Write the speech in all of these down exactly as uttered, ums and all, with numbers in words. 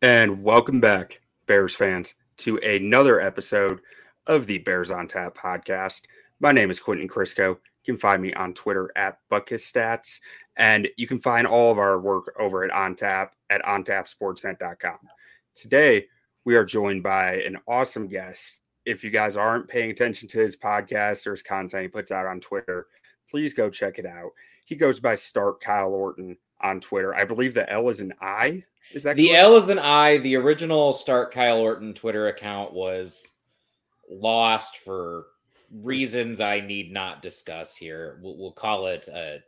And welcome back, Bears fans, to another episode of the Bears on Tap podcast. My name is Quentin Crisco. You can find me on Twitter at BuckusStats, and you can find all of our work over at OnTap at on tap sports net dot com. Today, we are joined by an awesome guest. If you guys aren't paying attention to his podcast or his content he puts out on Twitter, please go check it out. He goes by Start Kyle Orton on Twitter. I believe the L is an I. Is that the correct? L is an I. The original Start Kyle Orton Twitter account was lost for reasons I need not discuss here. We'll, we'll call it a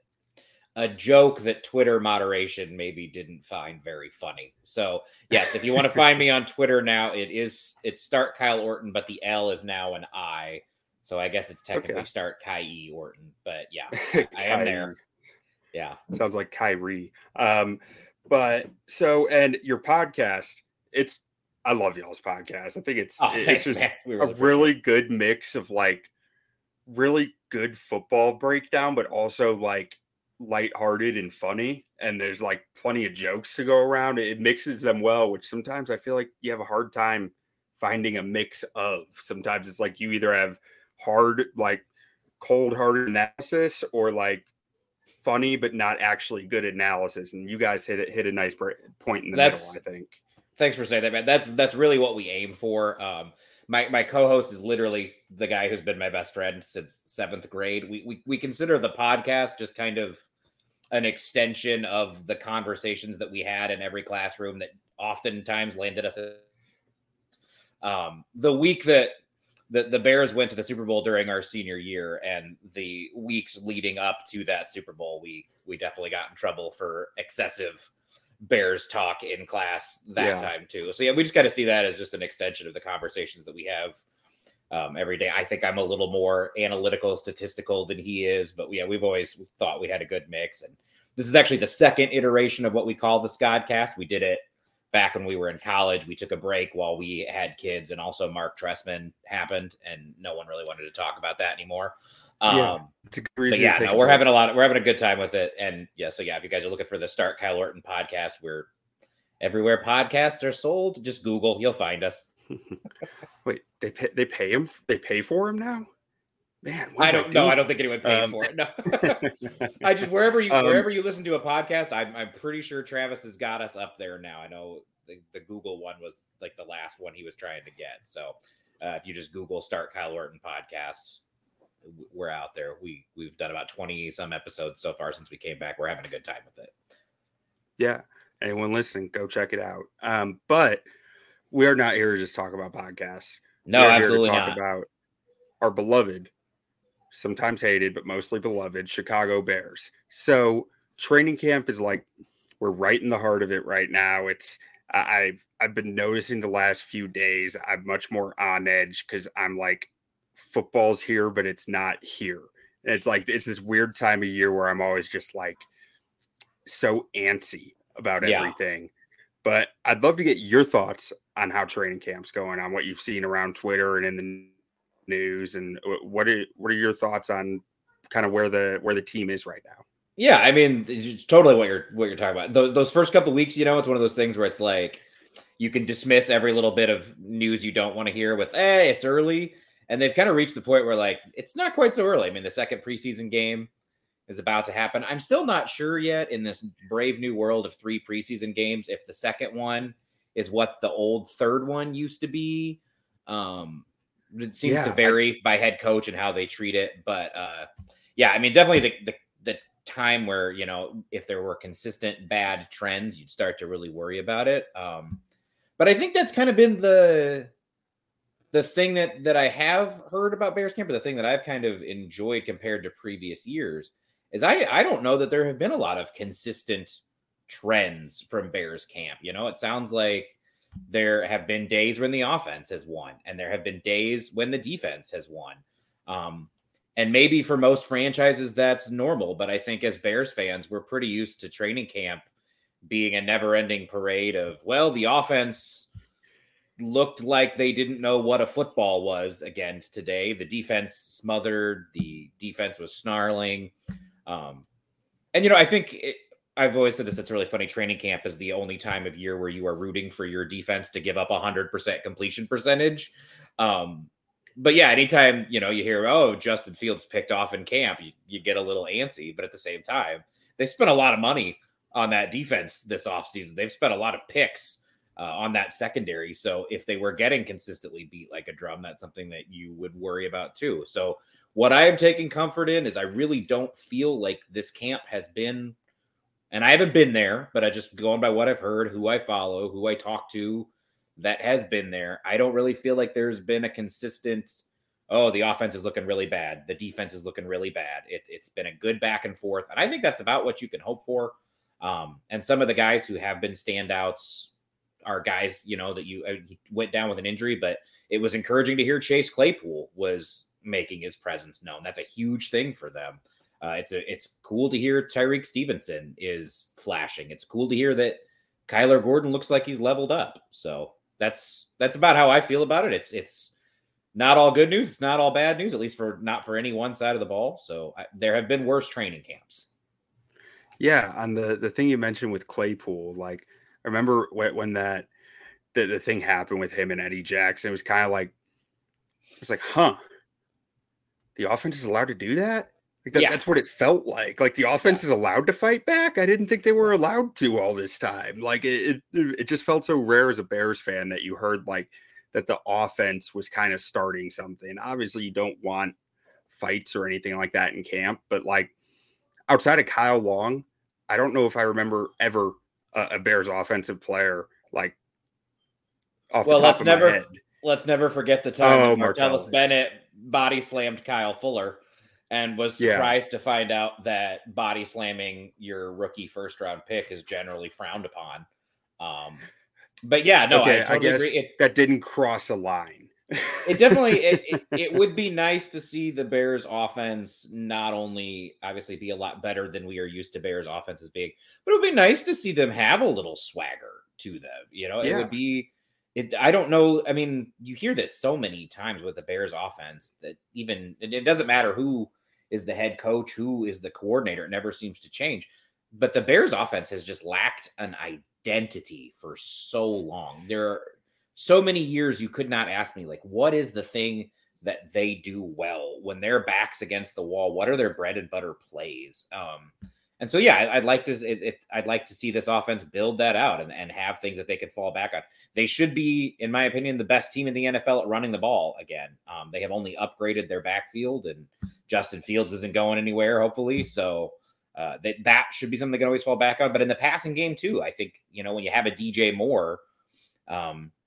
a joke that Twitter moderation maybe didn't find very funny. So yes, if you want to find me on Twitter now, it is it's Start Kyle Orton, but the L is now an I. So I guess it's technically okay. Start Kai Orton, but yeah, I am there. Yeah. Sounds like Kyrie. Um, but so, and your podcast, it's, I love y'all's podcast. I think it's, oh, it's thanks, just we really a really good mix of like really good football breakdown, but also like lighthearted and funny. And there's like plenty of jokes to go around. It mixes them well, which sometimes I feel like you have a hard time finding a mix of. Sometimes it's like you either have hard, like cold hard analysis or like funny but not actually good analysis, and you guys hit it hit a nice point in the that's, middle. I think. Thanks for saying that, man. That's that's really what we aim for. Um, my my co-host is literally the guy who's been my best friend since seventh grade. We we we consider the podcast just kind of an extension of the conversations that we had in every classroom that oftentimes landed us. Um, the week that The, the Bears went to the Super Bowl during our senior year, and the weeks leading up to that Super Bowl, we we definitely got in trouble for excessive Bears talk in class that yeah. time too. So yeah, we just got to see that as just an extension of the conversations that we have um, every day. I think I'm a little more analytical, statistical than he is, but yeah, we've always thought we had a good mix. And this is actually the second iteration of what we call the SCODcast. We did it back when we were in college. We took a break while we had kids, and also Mark Trestman happened, and no one really wanted to talk about that anymore. Um, yeah, it's a good reason. Yeah, no, we're having a lot. Of, we're having a good time with it, and yeah. So yeah, if you guys are looking for the Start Kyle Orton podcast, we're everywhere podcasts are sold. Just Google, you'll find us. Wait, they pay, they pay him. They pay for him now. Man, I don't know. I, do? I don't think anyone pays um, for it. No, I just wherever you um, wherever you listen to a podcast, I'm I'm pretty sure Travis has got us up there now. I know the, the Google one was like the last one he was trying to get. So uh, if you just Google Start Kyle Orton podcast, we're out there. We we've done about twenty some episodes so far since we came back. We're having a good time with it. Yeah, anyone listening, go check it out. Um, but we are not here to just talk about podcasts. No, absolutely not. Talk about our beloved, sometimes hated, but mostly beloved Chicago Bears. So training camp is like, we're right in the heart of it right now. It's I've, I've been noticing the last few days, I'm much more on edge because I'm like, football's here, but it's not here. And it's like, it's this weird time of year where I'm always just like so antsy about everything. Yeah. But I'd love to get your thoughts on how training camp's going, on what you've seen around Twitter and in the news, and what are what are your thoughts on kind of where the where the team is right now? Yeah, I mean, it's totally what you're what you're talking about. Those, those first couple of weeks, you know, it's one of those things where it's like you can dismiss every little bit of news you don't want to hear with, "Hey, it's early," and they've kind of reached the point where like it's not quite so early. I mean, the second preseason game is about to happen. I'm still not sure yet in this brave new world of three preseason games if the second one is what the old third one used to be. Um, It seems yeah, to vary I, by head coach and how they treat it. But, uh, yeah, I mean, definitely the, the the time where, you know, if there were consistent bad trends, you'd start to really worry about it. Um, but I think that's kind of been the the thing that, that I have heard about Bears camp, or the thing that I've kind of enjoyed compared to previous years, is I, I don't know that there have been a lot of consistent trends from Bears camp. You know, it sounds like there have been days when the offense has won, and there have been days when the defense has won. Um, and maybe for most franchises, that's normal. But I think as Bears fans, we're pretty used to training camp being a never-ending parade of, well, the offense looked like they didn't know what a football was again today. The defense smothered. The defense was snarling. Um, and, you know, I think it, I've always said this, it's really funny. Training camp is the only time of year where you are rooting for your defense to give up one hundred percent completion percentage. Um, but yeah, anytime, you know, you hear, oh, Justin Fields picked off in camp, you, you get a little antsy. But at the same time, they spent a lot of money on that defense this offseason. They've spent a lot of picks uh, on that secondary. So if they were getting consistently beat like a drum, that's something that you would worry about too. So what I am taking comfort in is I really don't feel like this camp has been, and I haven't been there, but I just going by what I've heard, who I follow, who I talk to that has been there. I don't really feel like there's been a consistent, oh, the offense is looking really bad. The defense is looking really bad. It, it's been a good back and forth. And I think that's about what you can hope for. Um, and some of the guys who have been standouts are guys, you know, that you uh, he went down with an injury, but it was encouraging to hear Chase Claypool was making his presence known. That's a huge thing for them. Uh, it's a, it's cool to hear Tyrique Stevenson is flashing. It's cool to hear that Kyler Gordon looks like he's leveled up. So that's, that's about how I feel about it. It's, it's not all good news. It's not all bad news, at least for not for any one side of the ball. So I, there have been worse training camps. Yeah, on the, the thing you mentioned with Claypool, like I remember when, when that the, the thing happened with him and Eddie Jackson, it was kind of like, it was like, huh, the offense is allowed to do that? Like that, yeah. That's what it felt like. Like the offense yeah. is allowed to fight back. I didn't think they were allowed to all this time. Like it, it, it just felt so rare as a Bears fan that you heard like that the offense was kind of starting something. Obviously, you don't want fights or anything like that in camp, but like outside of Kyle Long, I don't know if I remember ever a, a Bears offensive player like off well, the top let's of never, my head. Let's never forget the time oh, Martellus. Martellus Bennett body slammed Kyle Fuller and was surprised yeah. to find out that body slamming your rookie first round pick is generally frowned upon. Um, but yeah, no, okay, I totally I guess agree. It, that didn't cross a line. It definitely, it, it, it would be nice to see the Bears offense not only obviously be a lot better than we are used to Bears offenses being, but it would be nice to see them have a little swagger to them. You know, yeah. it would be, it, I don't know. I mean, you hear this so many times with the Bears offense that even, it, it doesn't matter who is the head coach, who is the coordinator. It never seems to change, but the Bears offense has just lacked an identity for so long. There are, so many years you could not ask me, like, what is the thing that they do well when their back's against the wall? What are their bread and butter plays? Um, and so, yeah, I, I'd like to it, it, I'd like to see this offense build that out and, and have things that they could fall back on. They should be, in my opinion, the best team in the N F L at running the ball again. Um, they have only upgraded their backfield, and Justin Fields isn't going anywhere, hopefully. So uh, that, that should be something they can always fall back on. But in the passing game, too, I think, you know, when you have a D J Moore um, –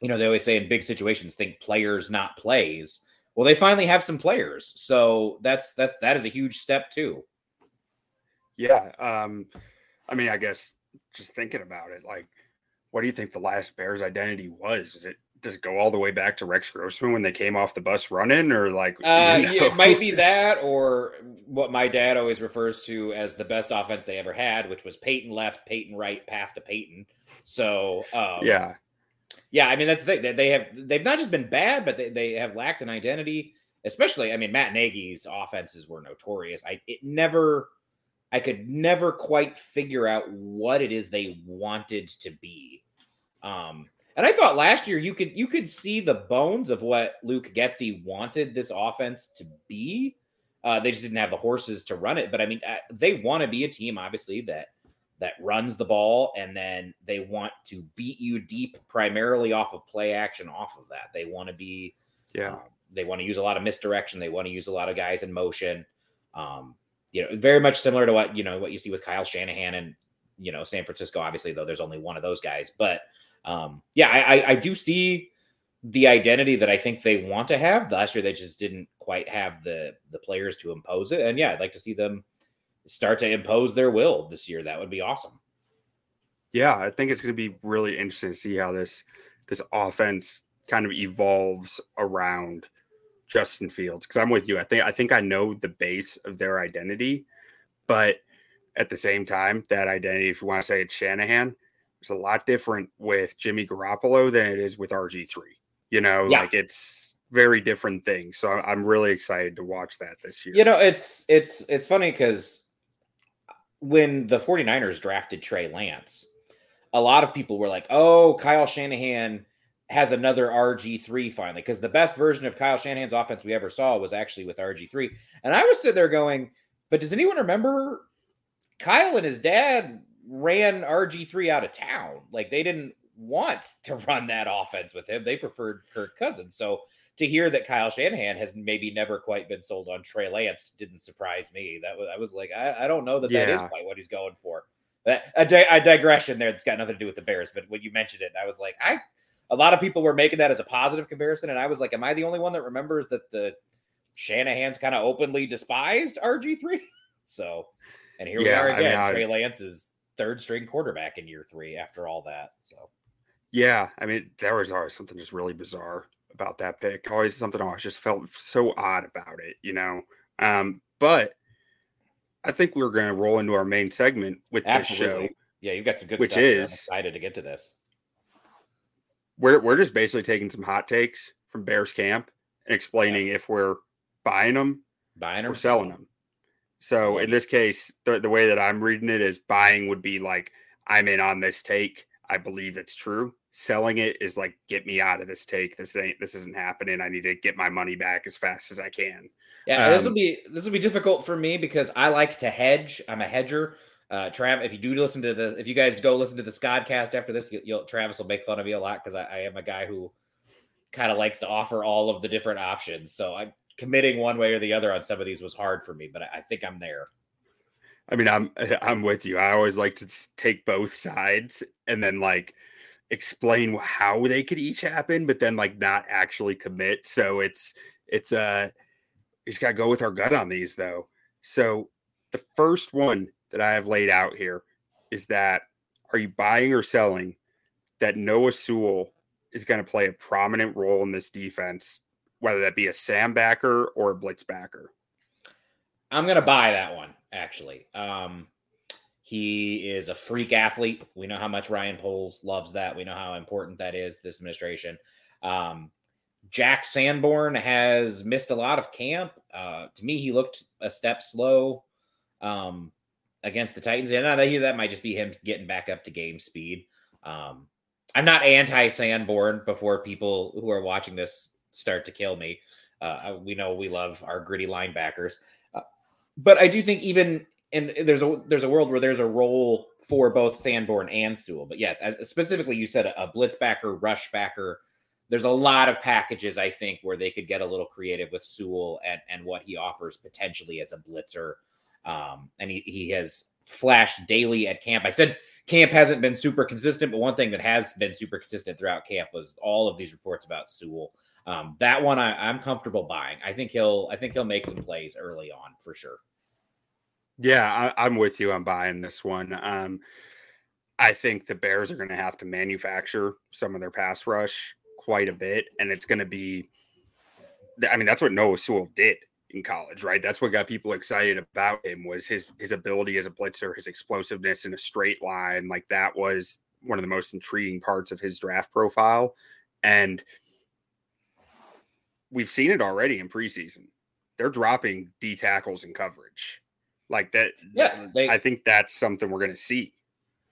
you know, they always say in big situations, think players, not plays. Well, they finally have some players. So that's, that's, that is a huge step too. Yeah. Um, I mean, I guess just thinking about it, like, what do you think the last Bears identity was? Is it, does it go all the way back to Rex Grossman when they came off the bus running or like, uh, you know? Yeah, it might be that, or what my dad always refers to as the best offense they ever had, which was Peyton left, Peyton right, pass to Peyton. So, um, yeah. Yeah, I mean, that's the thing. They have, they've not just been bad, but they, they have lacked an identity, especially, I mean, Matt Nagy's offenses were notorious. I it never, I could never quite figure out what it is they wanted to be. Um, and I thought last year you could, you could see the bones of what Luke Getsy wanted this offense to be. Uh, they just didn't have the horses to run it. But I mean, they want to be a team, obviously, that, that runs the ball, and then they want to beat you deep primarily off of play action off of that. They want to be, yeah. Um, they want to use a lot of misdirection. They want to use a lot of guys in motion. Um, you know, very much similar to what, you know, what you see with Kyle Shanahan and, you know, San Francisco, obviously, though there's only one of those guys, but um, yeah, I, I, I do see the identity that I think they want to have. Last year, they just didn't quite have the, the players to impose it. And yeah, I'd like to see them start to impose their will this year. That would be awesome. Yeah, I think it's going to be really interesting to see how this, this offense kind of evolves around Justin Fields. Because I'm with you. I think I think I know the base of their identity. But at the same time, that identity, if you want to say it's Shanahan, it's a lot different with Jimmy Garoppolo than it is with R G three. You know, yeah. like it's... very different things. So I'm really excited to watch that this year. You know, it's, it's, it's funny because when the 49ers drafted Trey Lance, a lot of people were like, oh, Kyle Shanahan has another R G three finally, because the best version of Kyle Shanahan's offense we ever saw was actually with R G three. And I was sitting there going, but does anyone remember Kyle and his dad ran R G three out of town? Like, they didn't want to run that offense with him. They preferred Kirk Cousins. So to hear that Kyle Shanahan has maybe never quite been sold on Trey Lance didn't surprise me. That was, I was like, I, I don't know that yeah. that is quite what he's going for. That, a, di- a digression there that's got nothing to do with the Bears, but when you mentioned it, I was like, I, a lot of people were making that as a positive comparison, and I was like, am I the only one that remembers that the Shanahan's kind of openly despised R G three? So, and here yeah, we are again, I mean, Trey I... Lance's third-string quarterback in year three after all that, so. Yeah, I mean, there was always something just really bizarre about that pick. Always something I just felt so odd about it, you know? Um, but I think we're going to roll into our main segment with Absolutely. this show. Yeah, you've got some good which stuff. Is, I'm excited to get to this. We're we're just basically taking some hot takes from Bears camp and explaining yeah. if we're buying them, buying them, or selling them. So in this case, the, the way that I'm reading it is buying would be like, I'm in on this take. I believe it's true. Selling it is like, get me out of this take. This ain't, this isn't happening. I need to get my money back as fast as I can. Yeah. Um, this will be, this will be difficult for me because I like to hedge. I'm a hedger. Uh, Trav, if you do listen to the, if you guys go listen to the SCODcast after this, you'll, Travis will make fun of me a lot. Cause I, I am a guy who kind of likes to offer all of the different options. So I'm committing one way or the other on some of these was hard for me, but I, I think I'm there. I mean, I'm, I'm with you. I always like to take both sides and then like explain how they could each happen, but then like not actually commit. So it's, it's, uh, we just got to go with our gut on these though. So the first one that I have laid out here is that, are you buying or selling that Noah Sewell is going to play a prominent role in this defense, whether that be a Sam backer or a blitz backer? I'm going to buy that one. Actually, um, he is a freak athlete. We know how much Ryan Poles loves that. We know how important that is this administration. Um, Jack Sanborn has missed a lot of camp. Uh, to me, he looked a step slow um, against the Titans. And I think that might just be him getting back up to game speed. Um, I'm not anti-Sanborn before people who are watching this start to kill me. Uh, we know we love our gritty linebackers. But I do think even and there's a there's a world where there's a role for both Sanborn and Sewell. But yes, as specifically you said, a, a blitzbacker, rushbacker. There's a lot of packages I think where they could get a little creative with Sewell and, and what he offers potentially as a blitzer. Um, and he he has flashed daily at camp. I said camp hasn't been super consistent, but one thing that has been super consistent throughout camp was all of these reports about Sewell. Um, that one I, I'm comfortable buying. I think he'll, I think he'll make some plays early on for sure. Yeah, I, I'm with you. I'm buying this one. Um, I think the Bears are going to have to manufacture some of their pass rush quite a bit. And it's going to be, I mean, that's what Noah Sewell did in college, right? That's what got people excited about him was his, his ability as a blitzer, his explosiveness in a straight line. Like that was one of the most intriguing parts of his draft profile. And we've seen it already in preseason. They're dropping D tackles in coverage like that. Yeah, they, I think that's something we're going to see.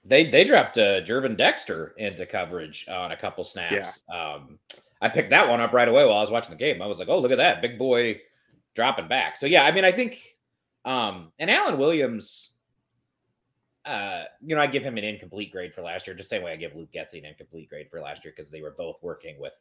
They they dropped uh, Gervon Dexter into coverage on a couple snaps. Yeah. Um, I picked that one up right away while I was watching the game. I was like, oh, look at that big boy dropping back. So, yeah, I mean, I think um, and Alan Williams, uh, you know, I give him an incomplete grade for last year, just the same way I give Luke Getsy an incomplete grade for last year because they were both working with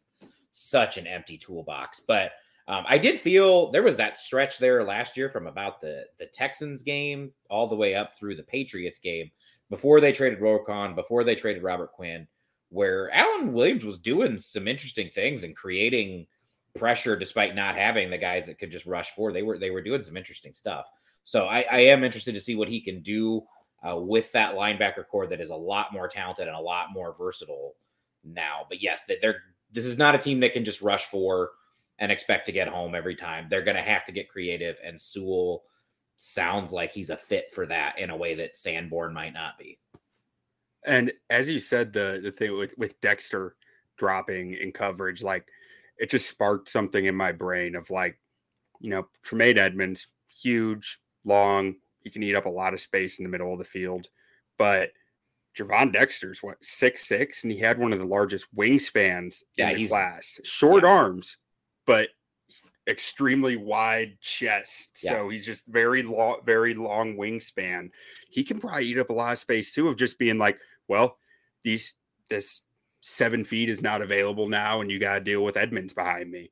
such an empty toolbox. But um, I did feel there was that stretch there last year from about the, the Texans game all the way up through the Patriots game before they traded Roschon, before they traded Robert Quinn, where Alan Williams was doing some interesting things and creating pressure despite not having the guys that could just rush forward. They were, they were doing some interesting stuff. So I, I am interested to see what he can do uh, with that linebacker core that is a lot more talented and a lot more versatile now. But yes, that they're, this is not a team that can just rush for and expect to get home every time. They're going to have to get creative, and Sewell sounds like he's a fit for that in a way that Sanborn might not be. And as you said, the the thing with, with Dexter dropping in coverage, like it just sparked something in my brain of like, you know, Tremaine Edmonds, huge, long, He can eat up a lot of space in the middle of the field. But Gervon Dexter's, what, six six, and he had one of the largest wingspans yeah, in the class. Short yeah. arms, but extremely wide chest. Yeah. So he's just very long, very long wingspan. He can probably eat up a lot of space, too, of just being like, well, these this seven feet is not available now, and you got to deal with Edmonds behind me.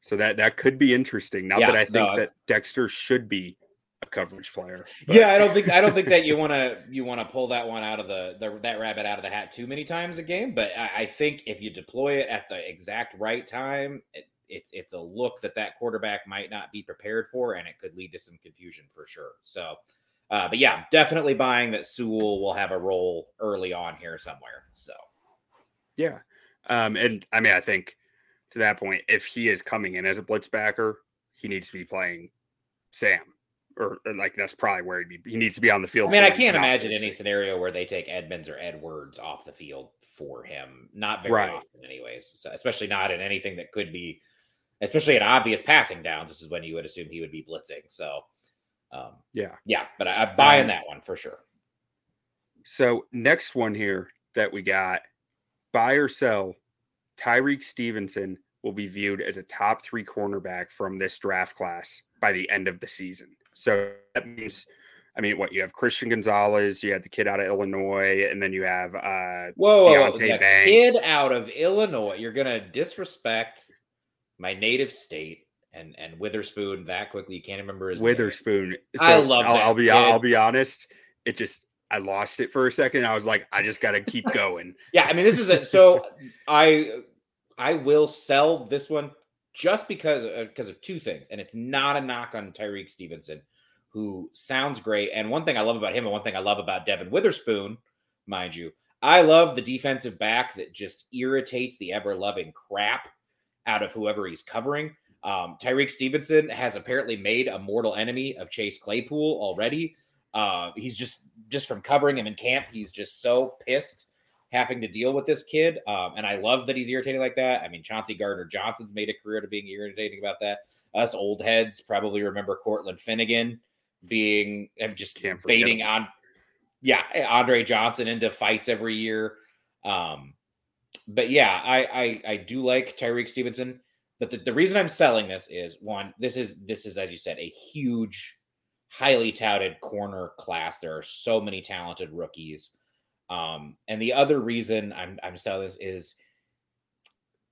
So that, that could be interesting. Not yeah, that I think no, that Dexter should be a coverage player. But. Yeah, I don't think I don't think that you want to you want to pull that one out of the, the that rabbit out of the hat too many times a game. But I, I think if you deploy it at the exact right time, it, it's it's a look that that quarterback might not be prepared for, and it could lead to some confusion for sure. So, uh, but yeah, definitely buying that Sewell will have a role early on here somewhere. So, yeah, um, and I mean I think to that point, if he is coming in as a blitz backer, he needs to be playing Sam. Or like that's probably where he'd be. He needs to be on the field. I mean, I can't imagine any scenario where they take Edmonds or Edwards off the field for him. Not very right. often, anyways. So, especially not in anything that could be, especially in obvious passing downs. This is when you would assume he would be blitzing. So, um, yeah, yeah. But I, I'm buying um, that one for sure. So next one here that we got, buy or sell, Tyrique Stevenson will be viewed as a top three cornerback from this draft class by the end of the season. So that means, I mean, what, you have Christian Gonzalez, you had the kid out of Illinois, and then you have uh, whoa, Deonte Banks. Kid out of Illinois. You're going to disrespect my native state and, and Witherspoon that quickly. You can't remember his Witherspoon. Name. So I love that. I'll, I'll be I'll be honest. It just I lost it for a second. I was like, I just got to keep going. Yeah, I mean, this is it. So I I will sell this one. Just because uh, because of two things, and it's not a knock on Tyrique Stevenson, who sounds great. And one thing I love about him and one thing I love about Devon Witherspoon, mind you, I love the defensive back that just irritates the ever-loving crap out of whoever he's covering. Um, Tyrique Stevenson has apparently made a mortal enemy of Chase Claypool already. Uh, he's just, just from covering him in camp, he's just so pissed having to deal with this kid. Um, and I love that he's irritating like that. I mean, Chauncey Gardner-Johnson's made a career to being irritating about that. Us old heads probably remember Cortland Finnegan being just Can't baiting on, yeah, Andre Johnson into fights every year. Um, but yeah, I, I I do like Tyrique Stevenson. But the, the reason I'm selling this is, one, this is this is, as you said, a huge, highly touted corner class. There are so many talented rookies. Um, and the other reason I'm, I'm selling this is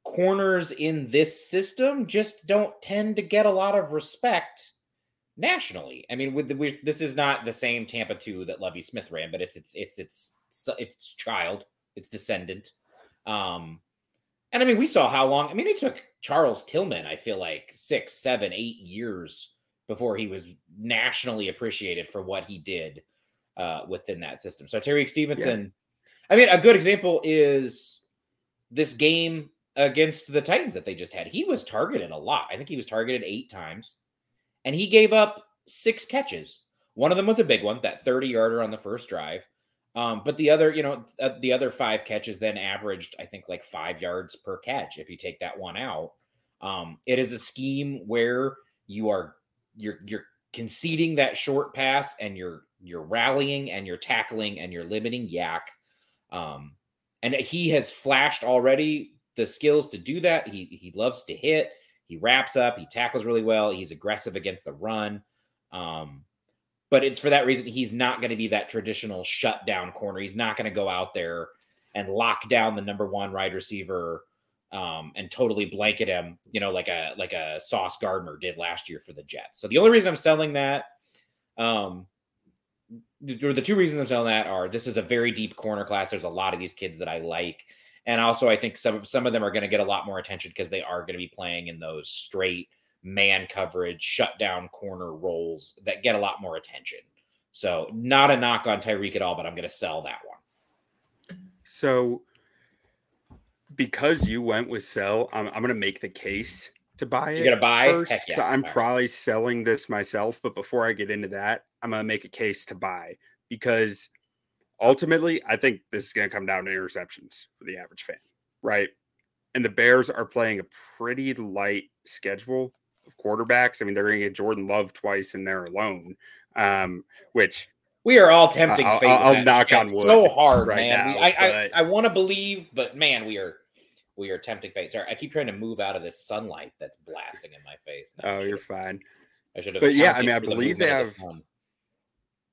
corners in this system just don't tend to get a lot of respect nationally. I mean, with the, we, this is not the same Tampa two that Lovie Smith ran, but it's, it's, it's, it's, it's child, it's descendant. Um, and I mean, we saw how long, I mean, it took Charles Tillman, I feel like six, seven, eight years before he was nationally appreciated for what he did. Uh, within that system. So Tyrique Stevenson, yeah. I mean, a good example is this game against the Titans that they just had. He was targeted a lot. I think he was targeted eight times, and he gave up six catches. One of them was a big one, that thirty-yarder on the first drive. Um, but the other, you know, uh, the other five catches then averaged, I think, like five yards per catch if you take that one out. Um, it is a scheme where you are, you're, you're conceding that short pass, and you're, You're rallying and you're tackling and you're limiting Yak. Um, and he has flashed already the skills to do that. He he loves to hit. He wraps up. He tackles really well. He's aggressive against the run. Um, but it's for that reason he's not going to be that traditional shutdown corner. He's not going to go out there and lock down the number one wide receiver um, and totally blanket him, you know, like a like a Sauce Gardner did last year for the Jets. So the only reason I'm selling that um, – the two reasons I'm telling that are this is a very deep corner class. There's a lot of these kids that I like. And also I think some of, some of them are going to get a lot more attention because they are going to be playing in those straight man coverage, shutdown corner roles that get a lot more attention. So not a knock on Tyrique at all, but I'm going to sell that one. So because you went with sell, I'm, I'm going to make the case to buy it. You're going to buy first. Heck yeah. So I'm probably selling this myself, but before I get into that, I'm going to make a case to buy because ultimately I think this is going to come down to interceptions for the average fan, right? And the Bears are playing a pretty light schedule of quarterbacks. I mean, they're going to get Jordan Love twice in there alone, um, which we are all tempting uh, fate. I'll, I'll knock on wood. So hard, right man. Now, we, I, I, I want to believe, but man, we are we are tempting fate. Sorry, I keep trying to move out of this sunlight that's blasting in my face. No, oh, you're fine. I should have. But yeah, I mean, I believe they have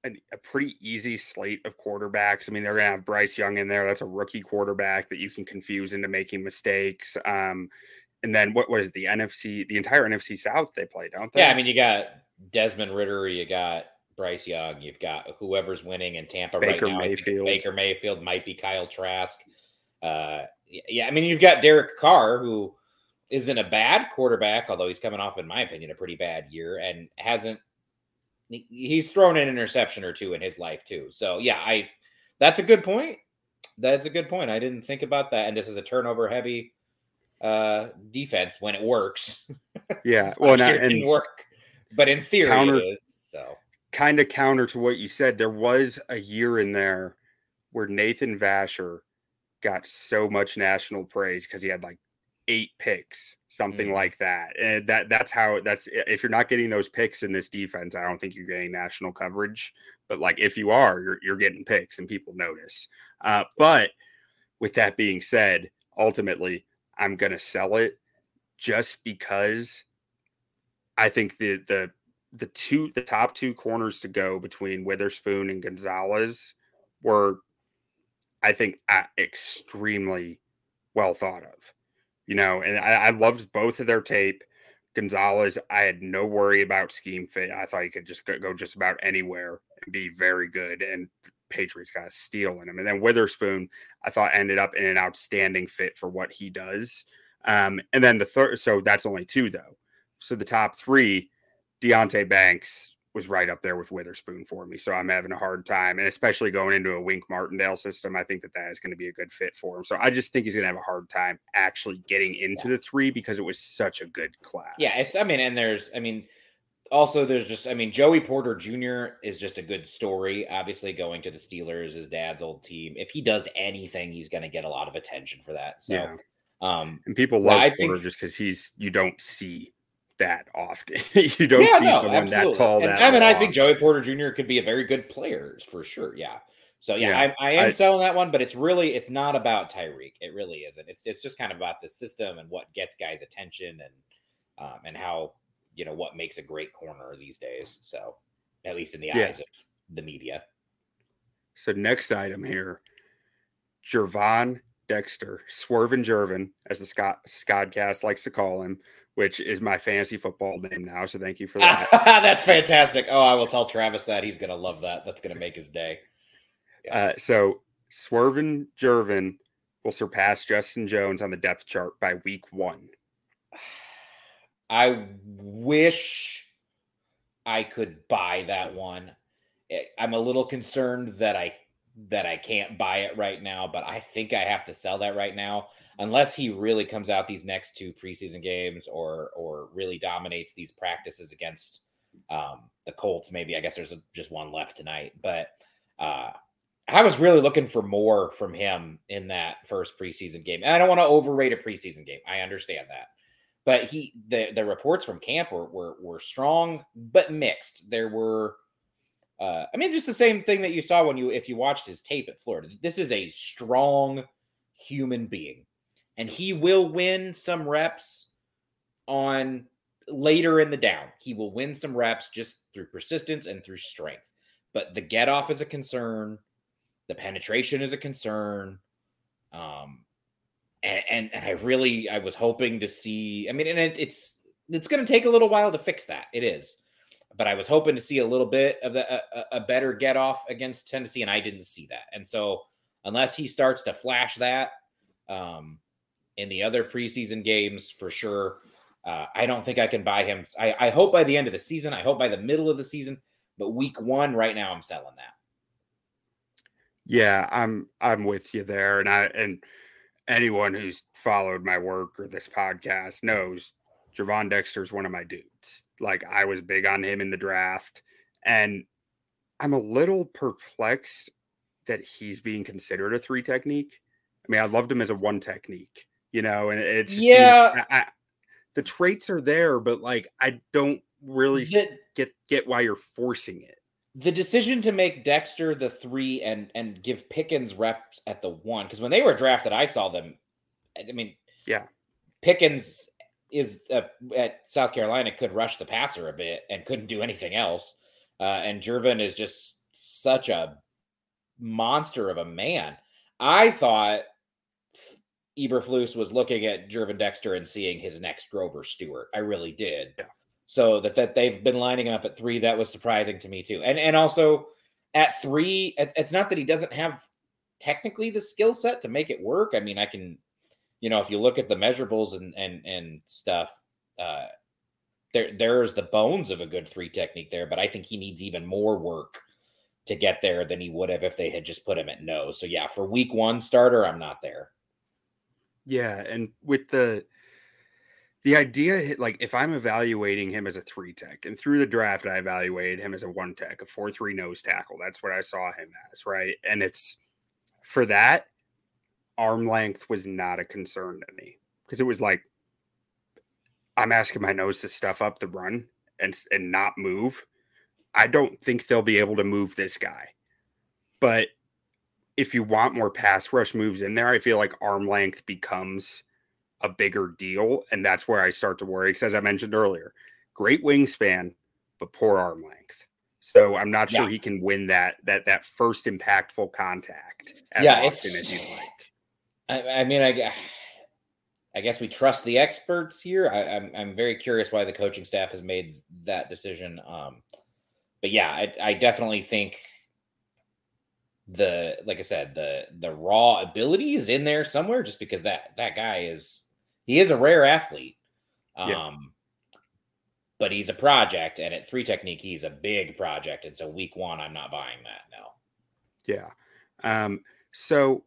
an, a pretty easy slate of quarterbacks. I mean, they're going to have Bryce Young in there. That's a rookie quarterback that you can confuse into making mistakes. Um, and then what was the N F C, the entire N F C South they play, don't they? Yeah, I mean, you got Desmond Ridder, you got Bryce Young, you've got whoever's winning in Tampa Baker right now. Mayfield. Baker Mayfield might be Kyle Trask. Uh, yeah, I mean, you've got Derek Carr, who isn't a bad quarterback, although he's coming off, in my opinion, a pretty bad year and hasn't. He's thrown an interception or two in his life too. So yeah, I, that's a good point. That's a good point. I didn't think about that. And this is a turnover heavy uh, defense when it works. Yeah. Well, not, sure it didn't work, but in theory counter, it is. So kind of counter to what you said, there was a year in there where Nathan Vasher got so much national praise because he had like eight picks, something mm. like that. And that that's how that's, if you're not getting those picks in this defense, I don't think you're getting national coverage, but like if you are, you're, you're getting picks and people notice. Uh, but with that being said, ultimately I'm going to sell it just because I think the, the, the two, the top two corners to go between Witherspoon and Gonzalez were, I think, uh, extremely well thought of. You know, and I, I loved both of their tape. Gonzalez, I had no worry about scheme fit. I thought he could just go, go just about anywhere and be very good. And Patriots got a steal in him. And then Witherspoon, I thought, ended up in an outstanding fit for what he does. Um, and then the third, so that's only two, though. So the top three, Deonte Banks was right up there with Witherspoon for me. So I'm having a hard time. And especially going into a Wink Martindale system, I think that that is going to be a good fit for him. So I just think he's going to have a hard time actually getting into yeah. the three because it was such a good class. Yeah. It's, I mean, and there's, I mean, also there's just, I mean, Joey Porter Junior is just a good story. Obviously going to the Steelers, his dad's old team. If he does anything, he's going to get a lot of attention for that. So, yeah. um, and people love Porter think, just because he's, you don't see that often. you don't yeah, see no, someone absolutely. that tall. And, that I mean, long. I think Joey Porter Junior could be a very good player for sure. Yeah. So yeah, yeah I, I am I, selling that one, but it's really, it's not about Tyrique. It really isn't. It's it's just kind of about the system and what gets guys' attention and, um, and how, you know, what makes a great corner these days. So at least in the yeah. eyes of the media. So next item here, Gervon Dexter, Swervin' Gervon, as the Scott SCODcast likes to call him, which is my fantasy football name now. So thank you for that. That's fantastic. Oh, I will tell Travis that. He's going to love that. That's going to make his day. Yeah. Uh, so Swervin' Gervon will surpass Justin Jones on the depth chart by week one. I wish I could buy that one. I'm a little concerned that I that I can't buy it right now, but I think I have to sell that right now, unless he really comes out these next two preseason games or, or really dominates these practices against um, the Colts. Maybe, I guess there's a, just one left tonight, but uh, I was really looking for more from him in that first preseason game. And I don't want to overrate a preseason game. I understand that, but he, the, the reports from camp were, were, were strong, but mixed. There were, Uh, I mean, just the same thing that you saw when you, if you watched his tape at Florida. This is a strong human being, and he will win some reps on later in the down. He will win some reps just through persistence and through strength. But the get off is a concern. The penetration is a concern. Um, and, and, and I really, I was hoping to see, I mean, and it, it's, it's going to take a little while to fix that. It is. But I was hoping to see a little bit of the, a, a better get off against Tennessee, and I didn't see that. And so unless he starts to flash that um, in the other preseason games for sure, uh, I don't think I can buy him. I, I hope by the end of the season. I hope by the middle of the season. But week one right now, I'm selling that. Yeah, I'm I'm with you there. And I and anyone who's followed my work or this podcast knows Gervon Dexter is one of my dudes. Like, I was big on him in the draft, and I'm a little perplexed that he's being considered a three technique. I mean, I loved him as a one technique, you know, and it's, yeah. Seems, I, the traits are there, but like, I don't really the, get, get why you're forcing it. The decision to make Dexter the three and, and give Pickens reps at the one. Cause when they were drafted, I saw them. I mean, yeah, Pickens is uh, at South Carolina could rush the passer a bit and couldn't do anything else. Uh, and Gervon is just such a monster of a man. I thought Eberflus was looking at Gervon Dexter and seeing his next Grover Stewart. I really did. Yeah. So that, that they've been lining him up at three, that was surprising to me too. And and also at three, it's not that he doesn't have technically the skill set to make it work. I mean, I can, you know, if you look at the measurables and and and stuff, uh, there there's the bones of a good three technique there. But I think he needs even more work to get there than he would have if they had just put him at no. So yeah, for week one starter, I'm not there. Yeah, and with the the idea, like if I'm evaluating him as a three tech, and through the draft I evaluated him as a one tech, a four three nose tackle. That's what I saw him as, right? And it's for that, arm length was not a concern to me because it was like I'm asking my nose to stuff up the run and and not move. I don't think they'll be able to move this guy, but if you want more pass rush moves in there, I feel like arm length becomes a bigger deal. And that's where I start to worry. Because as I mentioned earlier, great wingspan, but poor arm length. So I'm not sure yeah. he can win that, that, that first impactful contact as yeah, often as you'd like. I, I mean, I, I guess we trust the experts here. I, I'm, I'm very curious why the coaching staff has made that decision. Um, but yeah, I, I definitely think the, like I said, the, the raw ability is in there somewhere just because that, that guy is, he is a rare athlete. Um, yeah. But he's a project, and at three technique, he's a big project. And so week one, I'm not buying that. No. Yeah. Um, so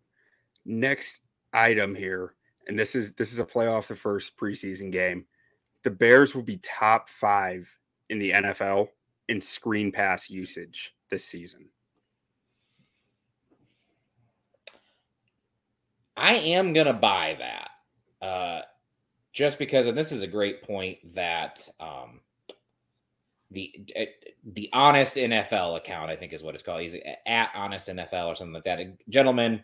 next item here, and this is, this is a play off the first preseason game. The Bears will be top five in the N F L in screen pass usage this season. I am going to buy that uh, just because, and this is a great point that um, the the Honest N F L account, I think is what it's called. He's at Honest N F L or something like that. A gentleman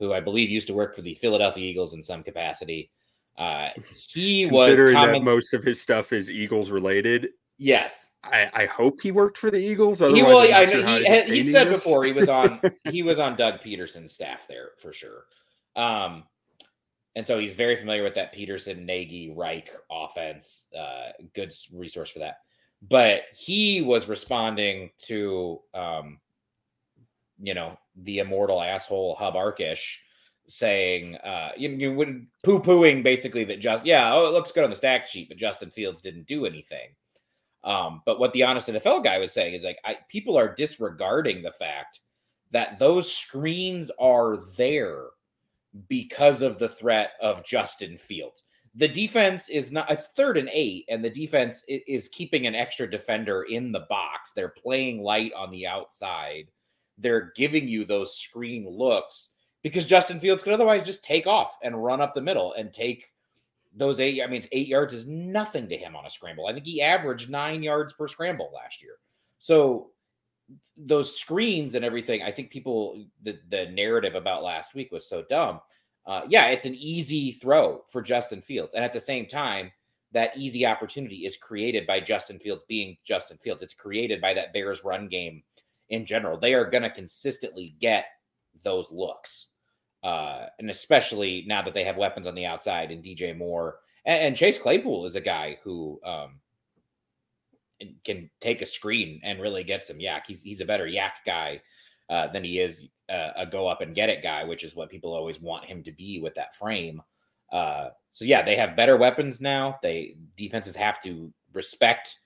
who I believe used to work for the Philadelphia Eagles in some capacity. Uh, he was considering that most of his stuff is Eagles related. Yes, I, I hope he worked for the Eagles. Otherwise, he, well, I know, he, he, he said this. Before he was on he was on Doug Peterson's staff there for sure. Um, and so he's very familiar with that Peterson, Nagy, Reich offense, uh, good resource for that. But he was responding to, um, you know, the immortal asshole Hub Arkish saying, uh, you, you wouldn't poo pooing basically that just, yeah, oh, it looks good on the stack sheet, but Justin Fields didn't do anything. Um, but what the Honest N F L guy was saying is like, I, people are disregarding the fact that those screens are there because of the threat of Justin Fields. The defense is not, it's third and eight, and the defense is keeping an extra defender in the box. They're playing light on the outside. They're giving you those screen looks because Justin Fields could otherwise just take off and run up the middle and take those eight. I mean, eight yards is nothing to him on a scramble. I think he averaged nine yards per scramble last year. So those screens and everything, I think people, the, the narrative about last week was so dumb. Uh, yeah, it's an easy throw for Justin Fields. And at the same time, that easy opportunity is created by Justin Fields being Justin Fields. It's created by that Bears run game in general. They are going to consistently get those looks. Uh, and especially now that they have weapons on the outside and D J Moore and, and Chase Claypool is a guy who, um, can take a screen and really get some yak. He's he's a better yak guy uh, than he is uh, a go up and get it guy, which is what people always want him to be with that frame. Uh, so yeah, they have better weapons now. They defenses have to respect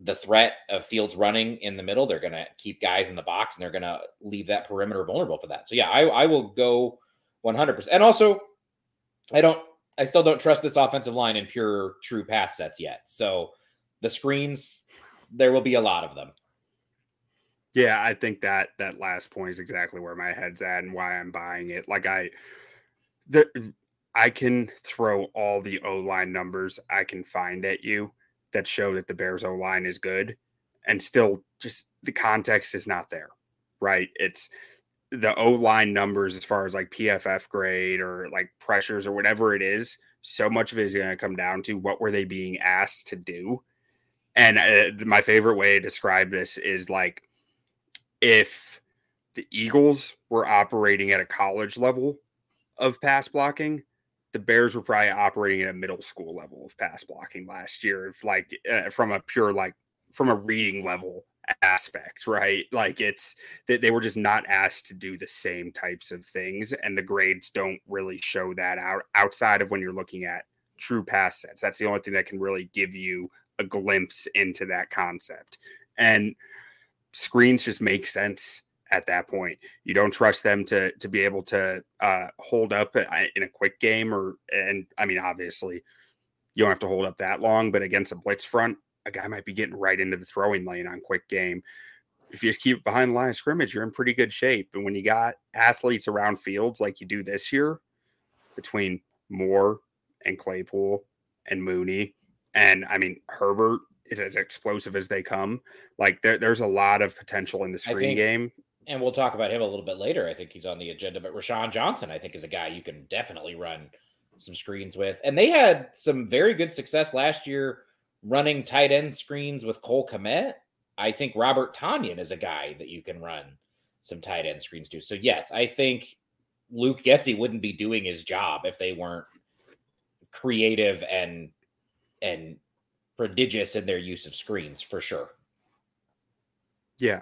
the threat of Fields running in the middle. They're going to keep guys in the box and they're going to leave that perimeter vulnerable for that. So yeah, I, I will go one hundred percent. And also I don't, I still don't trust this offensive line in pure true pass sets yet. So the screens, there will be a lot of them. Yeah, I think that that last point is exactly where my head's at and why I'm buying it. Like I, the I can throw all the O-line numbers I can find at you that show that the Bears O-line is good, and still just the context is not there, right? It's the O-line numbers as far as like P F F grade or like pressures or whatever it is. So much of it is going to come down to what were they being asked to do. And uh, my favorite way to describe this is like if the Eagles were operating at a college level of pass blocking, the Bears were probably operating at a middle school level of pass blocking last year. If like uh, from a pure, like from a reading level aspect, right? Like it's that they were just not asked to do the same types of things. And the grades don't really show that out outside of when you're looking at true pass sets. That's the only thing that can really give you a glimpse into that concept. And screens just make sense. At that point, you don't trust them to to be able to uh, hold up in a quick game, or and I mean, obviously, you don't have to hold up that long. But against a blitz front, a guy might be getting right into the throwing lane on quick game. If you just keep behind the line of scrimmage, you're in pretty good shape. And when you got athletes around fields like you do this year, between Moore and Claypool and Mooney, and I mean Herbert is as explosive as they come. Like there, there's a lot of potential in the screen think- game. And we'll talk about him a little bit later. I think he's on the agenda, but Roschon Johnson, I think, is a guy you can definitely run some screens with. And they had some very good success last year running tight end screens with Cole Kmet. I think Robert Tonyan is a guy that you can run some tight end screens to. So yes, I think Luke Getsy wouldn't be doing his job if they weren't creative and, and prodigious in their use of screens for sure. Yeah.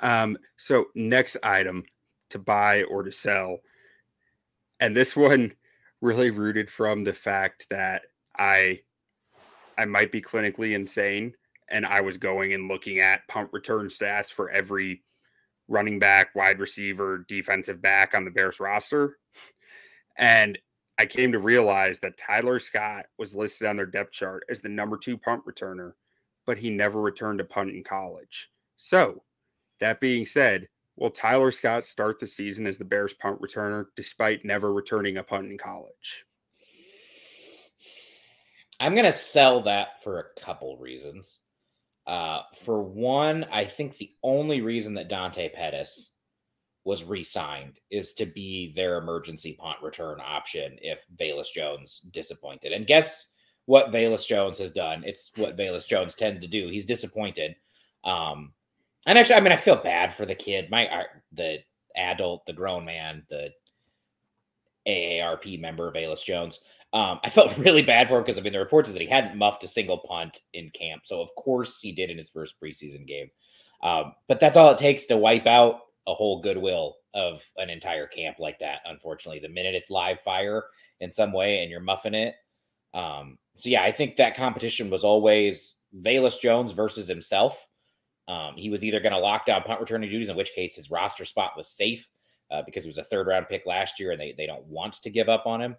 Um, so next item to buy or to sell. And this one really rooted from the fact that I, I might be clinically insane. And I was going and looking at punt return stats for every running back, wide receiver, defensive back on the Bears roster. And I came to realize that Tyler Scott was listed on their depth chart as the number two punt returner, but he never returned a punt in college. So that being said, will Tyler Scott start the season as the Bears punt returner despite never returning a punt in college? I'm going to sell that for a couple reasons. Uh, for one, I think the only reason that Dante Pettis was re-signed is to be their emergency punt return option if Velus Jones disappointed. And guess what Velus Jones has done? It's what Velus Jones tends to do. He's disappointed. Um, And actually, I mean, I feel bad for the kid, my the adult, the grown man, the A A R P member, Velus Jones. Um, I felt really bad for him because, I mean, the report is that he hadn't muffed a single punt in camp. So, of course, he did in his first preseason game. Um, but that's all it takes to wipe out a whole goodwill of an entire camp like that, unfortunately. The minute it's live fire in some way and you're muffing it. Um, so, yeah, I think that competition was always Velus Jones versus himself. Um, he was either going to lock down punt returning duties, in which case his roster spot was safe uh, because he was a third round pick last year and they, they don't want to give up on him.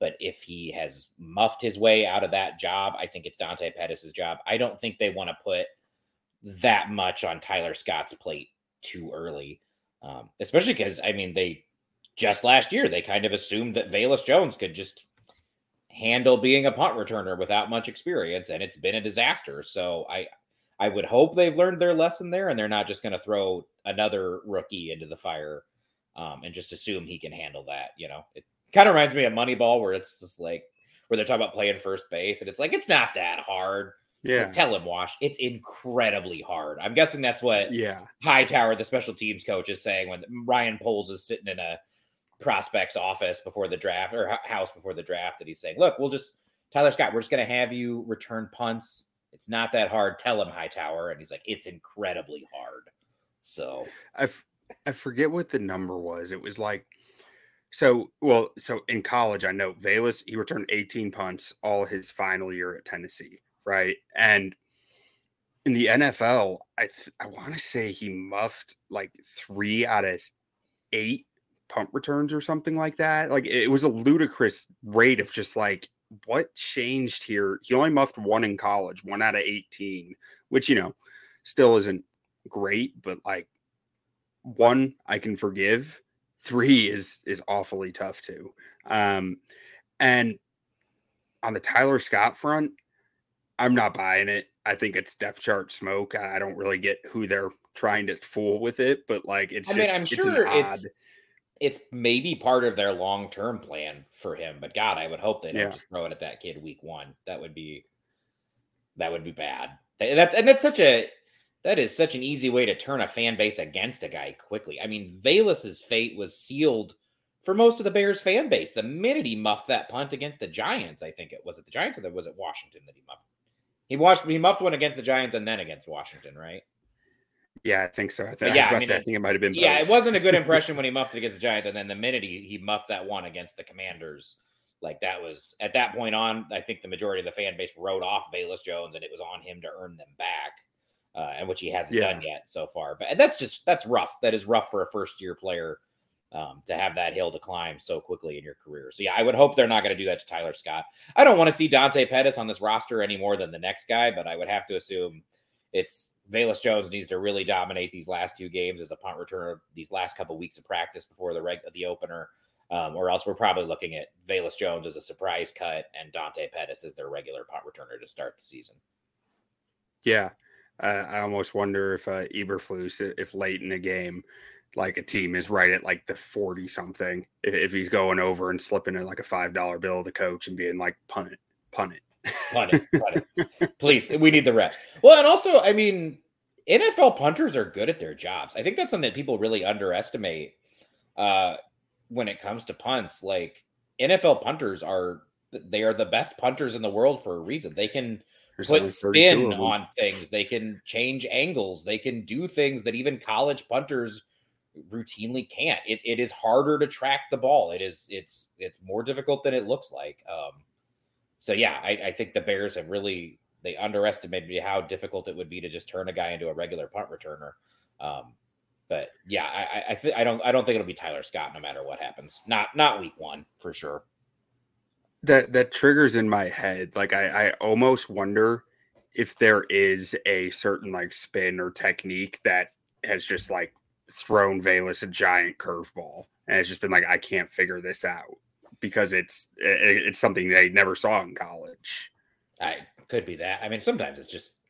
But if he has muffed his way out of that job, I think it's Dante Pettis' job. I don't think they want to put that much on Tyler Scott's plate too early, um, especially because, I mean, they just last year, they kind of assumed that Velus Jones could just handle being a punt returner without much experience. And it's been a disaster. So I, I would hope they've learned their lesson there and they're not just going to throw another rookie into the fire um, and just assume he can handle that. You know, it kind of reminds me of Moneyball where it's just like, where they're talking about playing first base and it's like, it's not that hard. Yeah. So tell him, Wash. It's incredibly hard. I'm guessing that's what yeah. Hightower, the special teams coach, is saying when Ryan Poles is sitting in a prospect's office before the draft or house before the draft that he's saying, look, we'll just Tyler Scott, we're just going to have you return punts. It's not that hard. Tell him, Hightower. And he's like, it's incredibly hard. So I, f- I forget what the number was. It was like, so, well, so in college, I know Velus, he returned eighteen punts all his final year at Tennessee. Right. And in the N F L, I, th- I want to say he muffed like three out of eight punt returns or something like that. Like it was a ludicrous rate of just like, what changed here? He only muffed one in college, one out of eighteen, which, you know, still isn't great, but like one I can forgive. Three is, is awfully tough too. Um, And on the Tyler Scott front, I'm not buying it. I think it's depth chart smoke. I don't really get who they're trying to fool with it, but like it's I just mean, I'm it's sure an odd. It's, it's maybe part of their long-term plan for him, but God, I would hope they don't yeah. just throw it at that kid week one. That would be that would be bad. That's and that's such a that is such an easy way to turn a fan base against a guy quickly. I mean, Velas's fate was sealed for most of the Bears fan base the minute he muffed that punt against the Giants. I think it was at the Giants, or was it Washington that he muffed? He watched he muffed one against the Giants and then against Washington, right? Yeah, I think so. I, th- yeah, I, was about I, mean, to say, I think it might have been both. Yeah, it wasn't a good impression when he muffed it against the Giants, and then the minute he, he muffed that one against the Commanders, like that was, at that point on, I think the majority of the fan base wrote off Velus Jones, and it was on him to earn them back, uh, and which he hasn't yeah. done yet so far. But and that's just, that's rough. That is rough for a first-year player um, to have that hill to climb so quickly in your career. So, yeah, I would hope they're not going to do that to Tyler Scott. I don't want to see Dante Pettis on this roster any more than the next guy, but I would have to assume it's, Velus Jones needs to really dominate these last two games as a punt returner, these last couple of weeks of practice before the reg- the opener, um, or else we're probably looking at Velus Jones as a surprise cut and Dante Pettis as their regular punt returner to start the season. Yeah, uh, I almost wonder if uh, Eberflus, if late in the game, like a team is right at like the forty-something, if, if he's going over and slipping in like a five dollar bill to coach and being like, punt it, punt it. Punt it, punt it. Please, we need the rep. Well, and also, I mean, N F L punters are good at their jobs. I think that's something that people really underestimate uh, when it comes to punts. Like, N F L punters are, they are the best punters in the world for a reason. They can There's put spin on things. They can change angles. They can do things that even college punters routinely can't. It, it is harder to track the ball. It is, it's, it's more difficult than it looks like. Um, So, yeah, I, I think the Bears have really – they underestimated how difficult it would be to just turn a guy into a regular punt returner. Um, but, yeah, I I, th- I don't I don't think it'll be Tyler Scott no matter what happens. Not not week one, for sure. That that triggers in my head. Like, I, I almost wonder if there is a certain, like, spin or technique that has just, like, thrown Velus a giant curveball. And it's just been like, I can't figure this out. Because it's it's something they never saw in college. I could be that. I mean, sometimes it's just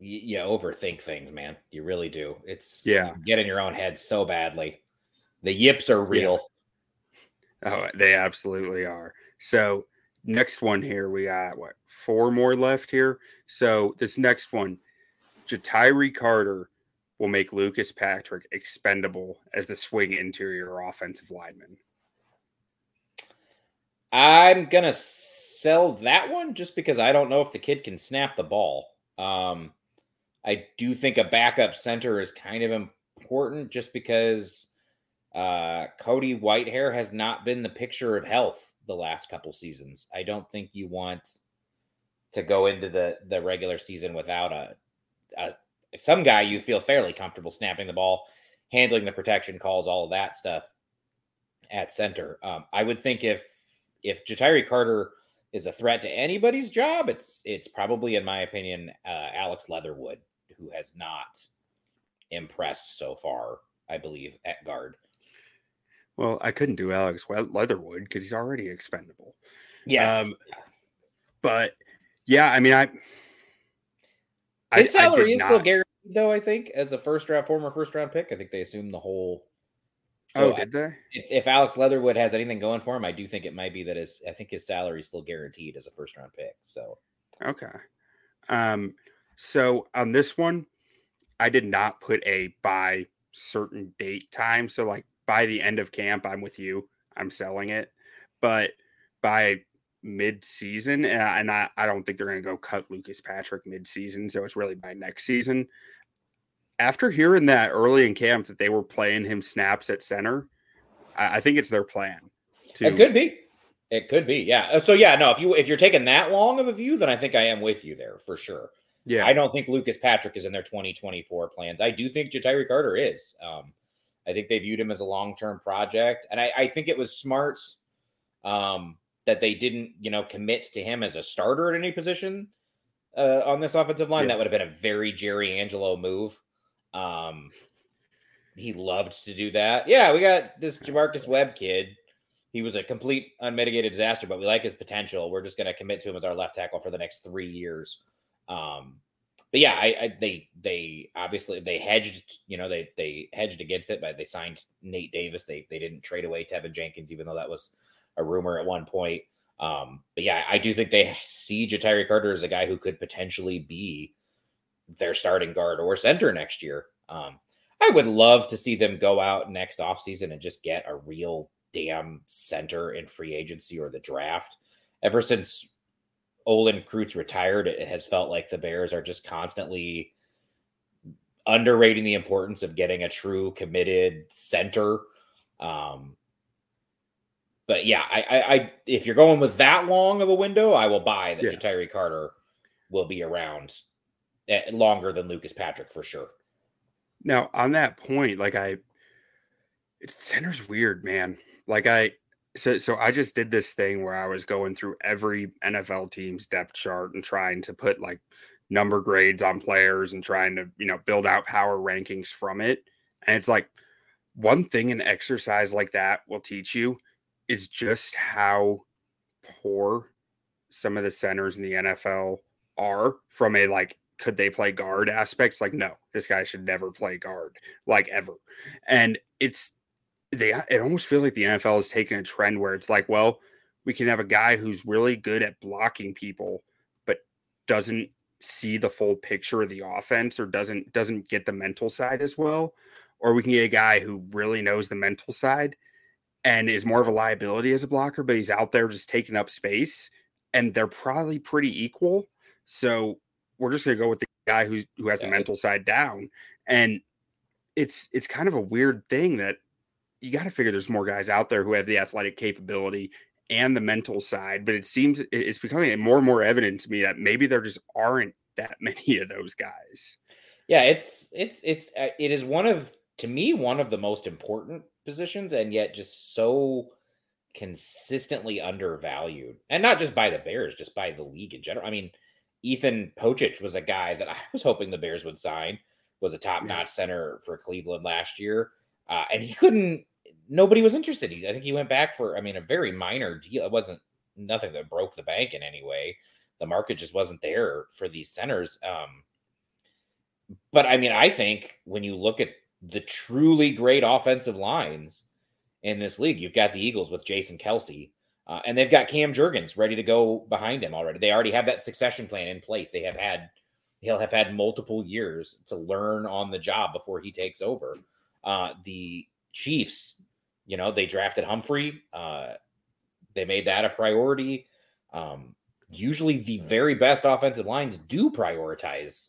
you, you overthink things, man. You really do. It's yeah. You get in your own head so badly. The yips are real. Yeah. Oh, they absolutely are. So next one here, we got what four more left here. So this next one, Jatari Carter will make Lucas Patrick expendable as the swing interior offensive lineman. I'm going to sell that one just because I don't know if the kid can snap the ball. Um, I do think a backup center is kind of important just because uh, Cody Whitehair has not been the picture of health the last couple seasons. I don't think you want to go into the, the regular season without a, a some guy you feel fairly comfortable snapping the ball, handling the protection calls, all of that stuff at center. Um, I would think if If Jatari Carter is a threat to anybody's job, it's it's probably, in my opinion, uh, Alex Leatherwood, who has not impressed so far, I believe, at guard. Well, I couldn't do Alex Leatherwood because he's already expendable. Yes. Um, but, yeah, I mean, I... His I, salary I is not. Still guaranteed, though, I think, as a first-round, former first-round pick. I think they assume the whole... So oh, did they? I, if, if Alex Leatherwood has anything going for him, I do think it might be that his, I think his salary is still guaranteed as a first round pick. So, okay. Um, so on this one, I did not put a by certain date time. So like by the end of camp, I'm with you, I'm selling it, but by mid season, and, I, and I, I don't think they're going to go cut Lucas Patrick mid season. So it's really by next season. After hearing that early in camp that they were playing him snaps at center, I, I think it's their plan. To... It could be. It could be, yeah. So, yeah, no, if, you, if you're taking that long of a view, then I think I am with you there for sure. Yeah. I don't think Lucas Patrick is in their twenty twenty-four plans. I do think Jatari Carter is. Um, I think they viewed him as a long-term project, and I, I think it was smart um, that they didn't, you know, commit to him as a starter at any position uh, on this offensive line. Yeah. That would have been a very Jerry Angelo move. Um, he loved to do that. Yeah, we got this Jamarcus Webb kid he was a complete unmitigated disaster, but we like his potential. We're just going to commit to him as our left tackle for the next three years. Um, but yeah, I, I, they, they obviously they hedged, you know, they, they hedged against it, but they signed Nate Davis. They, they didn't trade away Tevin Jenkins, even though that was a rumor at one point. Um, but yeah, I do think they see Jatari Carter as a guy who could potentially be their starting guard or center next year. Um, I would love to see them go out next offseason and just get a real damn center in free agency or the draft. Ever since Olin Krutz retired, it has felt like the Bears are just constantly underrating the importance of getting a true committed center. Um, but yeah, I, I, I if you're going with that long of a window, I will buy that yeah. Jatari Carter will be around longer than Lucas Patrick for sure. Now, on that point, like I, it center's weird, man. Like I, so, so I just did this thing where I was going through every N F L team's depth chart and trying to put like number grades on players and trying to, you know, build out power rankings from it. And it's like one thing an exercise like that will teach you is just how poor some of the centers in the N F L are from a like, could they play guard aspects? Like, no, this guy should never play guard, like ever. And it's, they, it almost feels like the N F L is taking a trend where it's like, well, we can have a guy who's really good at blocking people, but doesn't see the full picture of the offense or doesn't, doesn't get the mental side as well. Or we can get a guy who really knows the mental side and is more of a liability as a blocker, but he's out there just taking up space and they're probably pretty equal. So we're just going to go with the guy who's, who has the mental side down. And it's, it's kind of a weird thing that you got to figure there's more guys out there who have the athletic capability and the mental side, but it seems it's becoming more and more evident to me that maybe there just aren't that many of those guys. Yeah. It's, it's, it's, uh, it is one of, to me, one of the most important positions and yet just so consistently undervalued, and not just by the Bears, just by the league in general. I mean, Ethan Pochich was a guy that I was hoping the Bears would sign, was a top-notch center for Cleveland last year. Uh, and he couldn't, nobody was interested. He, I think he went back for, I mean, a very minor deal. It wasn't nothing that broke the bank in any way. The market just wasn't there for these centers. Um, but I mean, I think when you look at the truly great offensive lines in this league, you've got the Eagles with Jason Kelce. Uh, and they've got Cam Jurgens ready to go behind him already. They already have that succession plan in place. They have had, he'll have had multiple years to learn on the job before he takes over. Uh, the Chiefs, you know, they drafted Humphrey. Uh, they made that a priority. Um, usually the very best offensive lines do prioritize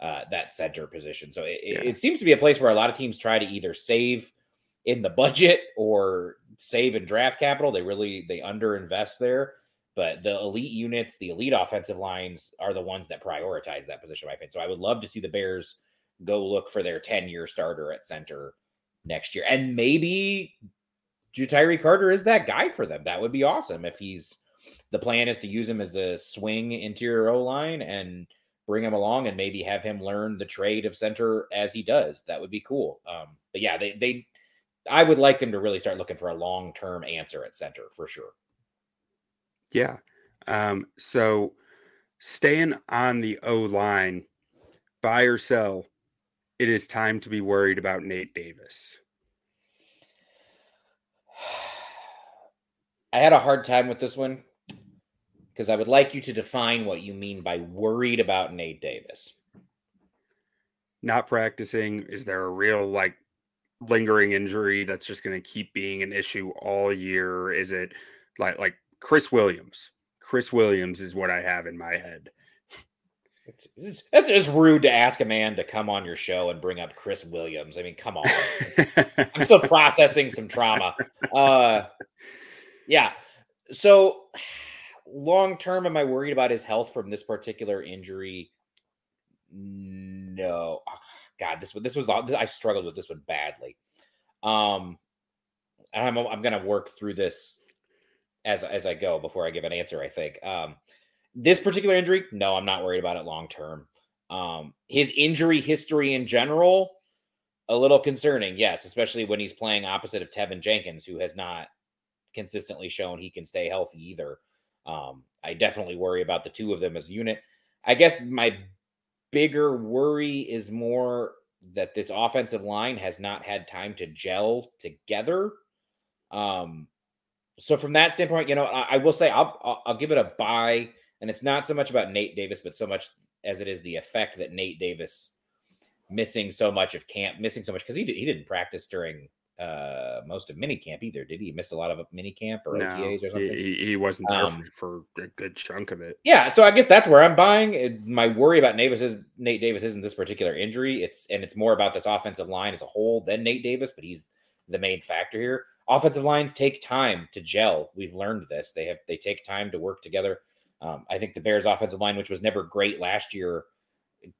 uh, that center position. So it, yeah. it seems to be a place where a lot of teams try to either save in the budget or save and draft capital. They really, they underinvest there, but the elite units, the elite offensive lines are the ones that prioritize that position, in my opinion. So I would love to see the Bears go look for their ten-year starter at center next year. And maybe Jatari Carter is that guy for them. That would be awesome. If he's, the plan is to use him as a swing interior O-line and bring him along and maybe have him learn the trade of center as he does. That would be cool. Um, but yeah, they, they, I would like them to really start looking for a long-term answer at center for sure. Yeah. Um, so staying on the O-line, buy or sell, it is time to be worried about Nate Davis. I had a hard time with this one because I would like you to define what you mean by worried about Nate Davis. Not practicing. Is there a real, like, lingering injury that's just going to keep being an issue all year? Is it like like Chris Williams? Chris Williams is what I have in my head. It's, it's just rude to ask a man to come on your show and bring up Chris Williams. I mean, come on. I'm still processing some trauma. Uh, yeah. So long term, am I worried about his health from this particular injury? No. God, this was, this was, I struggled with this one badly. Um, and I'm, I'm going to work through this as, as I go before I give an answer, I think. Um, this particular injury, no, I'm not worried about it long-term. Um, his injury history in general, a little concerning. Yes. Especially when he's playing opposite of Tevin Jenkins, who has not consistently shown he can stay healthy either. Um, I definitely worry about the two of them as a unit. I guess my bigger worry is more that this offensive line has not had time to gel together. Um, so from that standpoint, you know, I, I will say I'll, I'll, I'll give it a buy, and it's not so much about Nate Davis, but so much as it is the effect that Nate Davis missing so much of camp, missing so much. Cause he did, he didn't practice during uh, most of minicamp either. Did he? He missed a lot of minicamp or no, O T As or something. He, he wasn't there um, for a good chunk of it. Yeah. So I guess that's where I'm buying. My worry about Davis is Nate Davis isn't this particular injury. It's, and it's more about this offensive line as a whole than Nate Davis, but he's the main factor here. Offensive lines take time to gel. We've learned this. They have, they take time to work together. Um, I think the Bears offensive line, which was never great last year,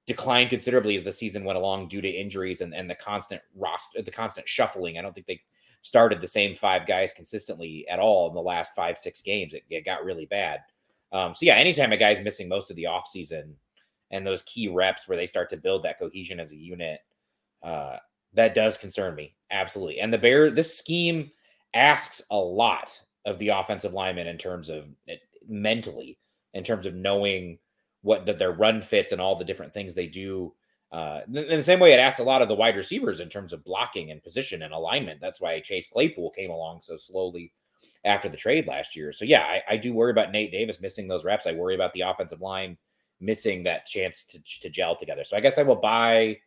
declined considerably as the season went along due to injuries and, and the constant roster, the constant shuffling. I don't think they started the same five guys consistently at all in the last five, six games. It, it got really bad. Um, so yeah, anytime a guy's missing most of the offseason and those key reps where they start to build that cohesion as a unit, uh, that does concern me. Absolutely. And the Bears, this scheme asks a lot of the offensive linemen in terms of it, mentally, in terms of knowing what the, their run fits and all the different things they do. Uh, in the same way, it asks a lot of the wide receivers in terms of blocking and position and alignment. That's why Chase Claypool came along so slowly after the trade last year. So yeah, I, I do worry about Nate Davis missing those reps. I worry about the offensive line missing that chance to, to gel together. So I guess I will buy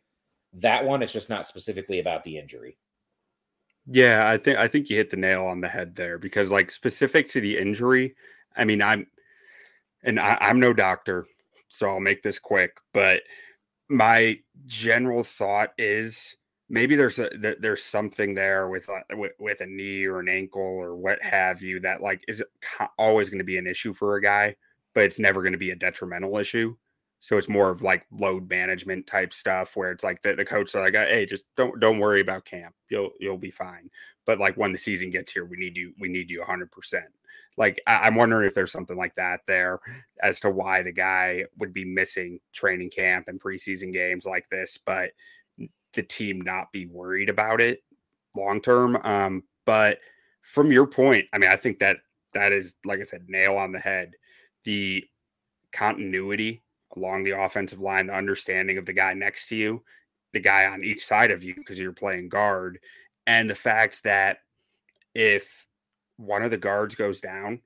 that one. It's just not specifically about the injury. Yeah, I think I think you hit the nail on the head there, because like specific to the injury, I mean, I'm, and I, I'm no doctor, so I'll make this quick, but my general thought is maybe there's a, th- there's something there with, with, with a knee or an ankle or what have you, that like, is always going to be an issue for a guy, but it's never going to be a detrimental issue. So it's more of like load management type stuff where it's like the, the coaches are like, hey, just don't, don't worry about camp. You'll, you'll be fine. But like when the season gets here, we need you, we need you a hundred percent. Like, I'm wondering if there's something like that there as to why the guy would be missing training camp and preseason games like this, but the team not be worried about it long-term. Um, but from your point, I mean, I think that that is, like I said, nail on the head. The continuity along the offensive line, the understanding of the guy next to you, the guy on each side of you, because you're playing guard, and the fact that if one of the guards goes down,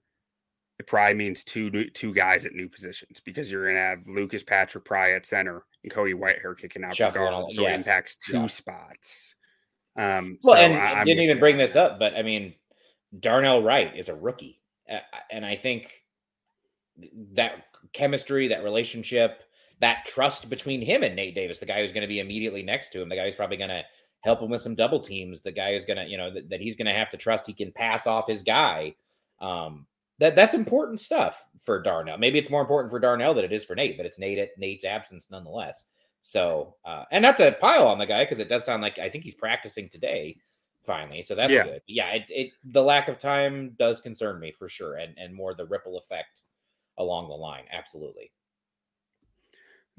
it probably means two two guys at new positions, because you're going to have Lucas Patrick probably at center and Cody Whitehair kicking out the guard, all, so yes. It impacts two yeah. spots. Um, well, so and I didn't even bring this up, but I mean, Darnell Wright is a rookie, uh, and I think that chemistry, that relationship, that trust between him and Nate Davis, the guy who's going to be immediately next to him, the guy who's probably going to help him with some double teams, the guy who's going to, you know, that, that he's going to have to trust he can pass off his guy. Um, that that's important stuff for Darnell. Maybe it's more important for Darnell than it is for Nate, but it's Nate at Nate's absence nonetheless. So, uh, and not to pile on the guy, because it does sound like, I think he's practicing today finally. So that's yeah. good. But yeah. It, it, the lack of time does concern me for sure. And, and more the ripple effect along the line. Absolutely.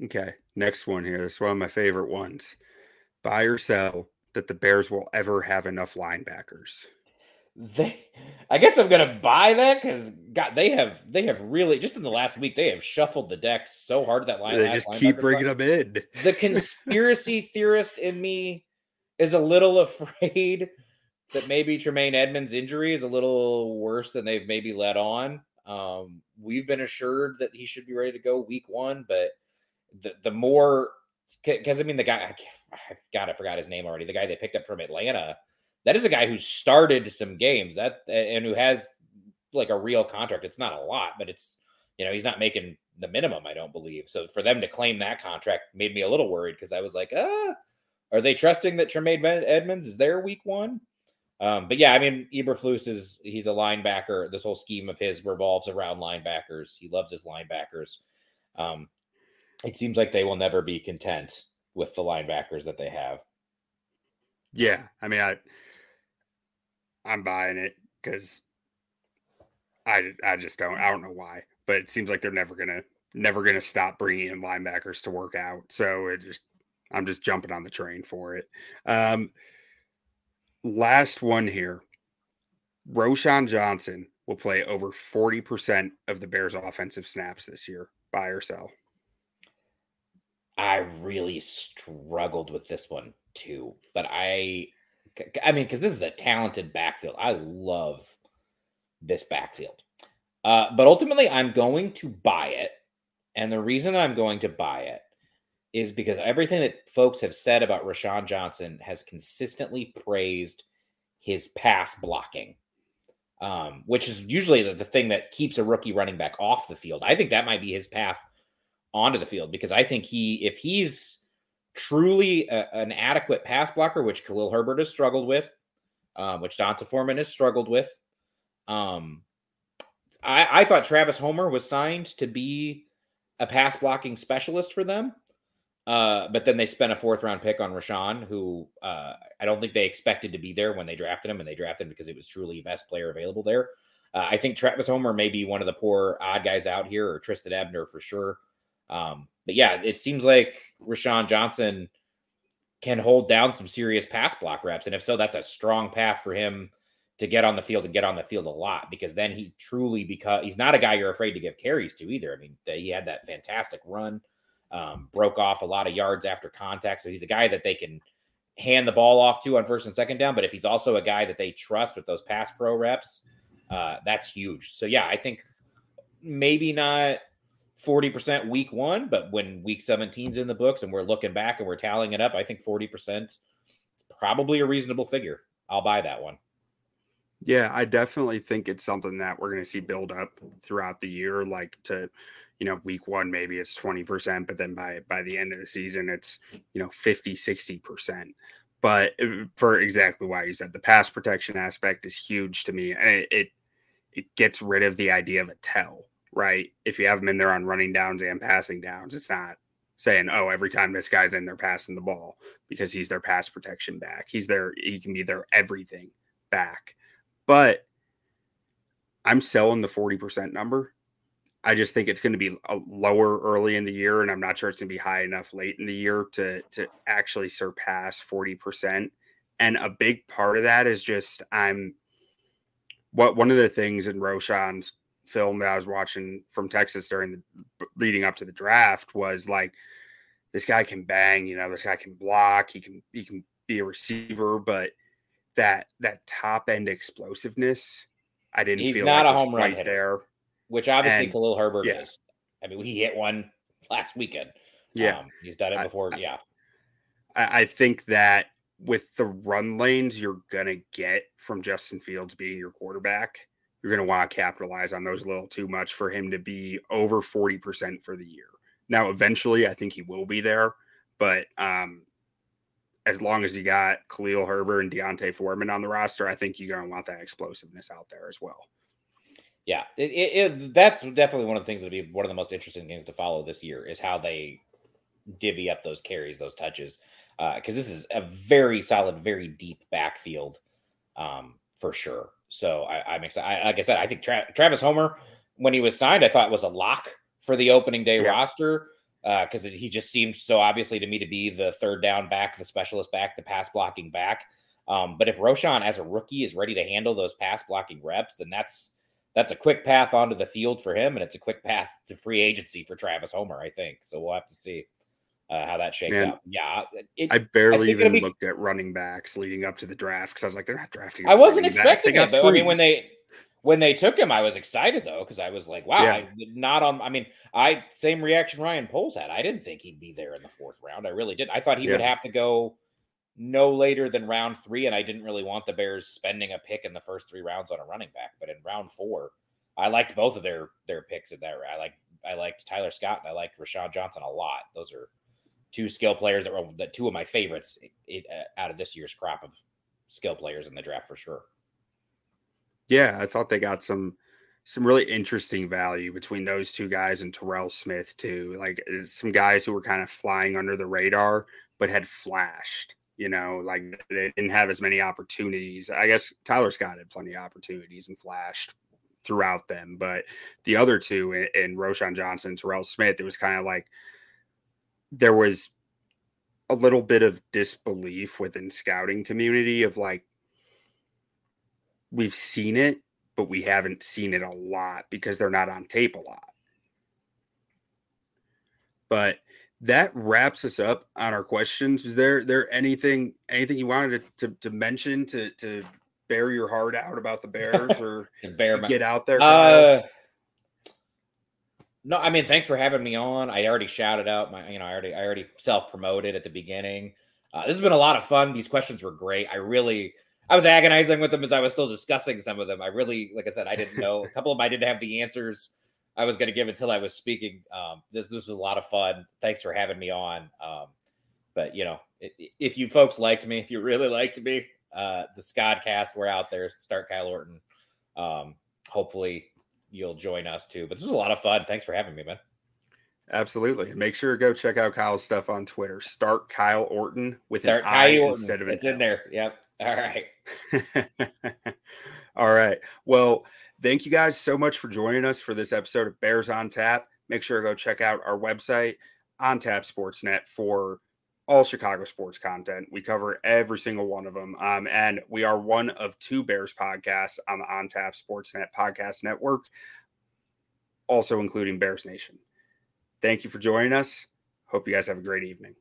Okay. Next one here. This is one of my favorite ones. Buy or sell that the Bears will ever have enough linebackers? They, I guess I'm going to buy that, because God, they have they have really, just in the last week, they have shuffled the deck so hard that line. They just keep bringing them in. The conspiracy theorist in me is a little afraid that maybe Tremaine Edmonds' injury is a little worse than they've maybe let on. Um, we've been assured that he should be ready to go week one, but the the more, because I mean the guy. I can't, God, I forgot his name already. The guy they picked up from Atlanta, that is a guy who started some games that and who has like a real contract. It's not a lot, but it's, you know, he's not making the minimum, I don't believe. So for them to claim that contract made me a little worried, because I was like, ah, are they trusting that Tremaine Edmonds is their week one? Um, but yeah, I mean, Eberflus is, he's a linebacker. This whole scheme of his revolves around linebackers. He loves his linebackers. Um, it seems like they will never be content with the linebackers that they have. Yeah. I mean, I, I'm buying it, because I, I just don't, I don't know why, but it seems like they're never going to, never going to stop bringing in linebackers to work out. So it just, I'm just jumping on the train for it. Um, last one here. Roschon Johnson will play over forty percent of the Bears' offensive snaps this year. Buy or sell? I really struggled with this one too, but I, I mean, because this is a talented backfield. I love this backfield, uh, but ultimately I'm going to buy it. And the reason that I'm going to buy it is because everything that folks have said about Roschon Johnson has consistently praised his pass blocking, um, which is usually the, the thing that keeps a rookie running back off the field. I think that might be his path onto the field, because I think he, if he's truly a, an adequate pass blocker, which Khalil Herbert has struggled with, uh, which Donta Foreman has struggled with. Um, I, I thought Travis Homer was signed to be a pass blocking specialist for them. Uh, but then they spent a fourth round pick on Roschon, who uh, I don't think they expected to be there when they drafted him, and they drafted him because it was truly the best player available there. Uh, I think Travis Homer may be one of the poor odd guys out here, or Tristan Ebner for sure. Um, but yeah, it seems like Roschon Johnson can hold down some serious pass block reps. And if so, that's a strong path for him to get on the field and get on the field a lot, because then he truly becomes, he's not a guy you're afraid to give carries to either. I mean, he had that fantastic run, um, broke off a lot of yards after contact. So he's a guy that they can hand the ball off to on first and second down. But if he's also a guy that they trust with those pass pro reps, uh, that's huge. So yeah, I think maybe not forty percent week one, but when week seventeen's in the books and we're looking back and we're tallying it up, I think forty percent probably a reasonable figure. I'll buy that one. Yeah, I definitely think it's something that we're going to see build up throughout the year. Like to, you know, week one, maybe it's twenty percent, but then by, by the end of the season, it's, you know, fifty, sixty percent. But for exactly why you said, the pass protection aspect is huge to me. And it, it gets rid of the idea of a tell. Right? If you have them in there on running downs and passing downs, it's not saying, oh, every time this guy's in, they're passing the ball, because he's their pass protection back. He's their, he can be their everything back. But I'm selling the forty percent number. I just think it's going to be lower early in the year, and I'm not sure it's going to be high enough late in the year to, to actually surpass forty percent. And a big part of that is just, I'm what one of the things in Roschon's film that I was watching from Texas during the leading up to the draft was like, this guy can bang, you know, this guy can block, he can, he can be a receiver, but that, that top end explosiveness, I didn't He's feel not like a home run hitter, there, which obviously and, Khalil Herbert yeah. is. I mean, he hit one last weekend. Yeah. Um, he's done it before. I, yeah. I, I think that with the run lanes you're going to get from Justin Fields being your quarterback, you're going to want to capitalize on those a little too much for him to be over forty percent for the year. Now, eventually, I think he will be there, but um, as long as you got Khalil Herbert and Deonte Foreman on the roster, I think you're going to want that explosiveness out there as well. Yeah, it, it, it, that's definitely one of the things that'll be one of the most interesting things to follow this year, is how they divvy up those carries, those touches, because uh, this is a very solid, very deep backfield um, for sure. So I, I'm excited. I, like I said, I think Tra- Travis Homer, when he was signed, I thought was a lock for the opening day yeah. roster, because uh, he just seemed so obviously to me to be the third down back, the specialist back, the pass blocking back. Um, but if Roschon as a rookie is ready to handle those pass blocking reps, then that's that's a quick path onto the field for him, and it's a quick path to free agency for Travis Homer, I think. So we'll have to see Uh, how that shakes out. Yeah. It, I barely I even be... looked at running backs leading up to the draft, because I was like, they're not drafting. I wasn't expecting it though. Three. I mean, when they, when they took him, I was excited though, because I was like, wow, yeah. I not on, I mean, I, same reaction Ryan Poles had. I didn't think he'd be there in the fourth round. I really didn't. I thought he yeah. would have to go no later than round three. And I didn't really want the Bears spending a pick in the first three rounds on a running back, but in round four, I liked both of their, their picks in that. I liked, I liked Tyler Scott and I liked Roschon Johnson a lot. Those are two skill players that were the two of my favorites it, it, uh, out of this year's crop of skill players in the draft for sure. Yeah. I thought they got some, some really interesting value between those two guys and Terrell Smith too. Like some guys who were kind of flying under the radar, but had flashed, you know, like they didn't have as many opportunities. I guess Tyler Scott had plenty of opportunities and flashed throughout them, but the other two in, in Roschon Johnson, Terrell Smith, it was kind of like, there was a little bit of disbelief within scouting community of like, we've seen it, but we haven't seen it a lot because they're not on tape a lot. But that wraps us up on our questions. Is there there anything anything you wanted to to, to mention to to bear your heart out about the Bears or the bear my- get out there? Uh, no, I mean, thanks for having me on. I already shouted out my, you know, I already I already self promoted at the beginning. Uh, this has been a lot of fun. These questions were great. I really I was agonizing with them as I was still discussing some of them. I really, like I said, I didn't know. A couple of them I didn't have the answers I was going to give until I was speaking. Um, this this was a lot of fun. Thanks for having me on. Um, but, you know, if you folks liked me, if you really liked me, uh, the SCODcast, we're out there. Start Kyle Orton. Um, hopefully you'll join us too. But this was a lot of fun. Thanks for having me, man. Absolutely. Make sure to go check out Kyle's stuff on Twitter. Start Kyle Orton with Start an Kyle I Orton. Instead of an It's L. in there. Yep. All right. All right. Well, thank you guys so much for joining us for this episode of Bears on Tap. Make sure to go check out our website, OnTapSportsNet, for all Chicago sports content. We cover every single one of them. Um, and we are one of two Bears podcasts on the OnTapSportsNet podcast network, also including Bears Nation. Thank you for joining us. Hope you guys have a great evening.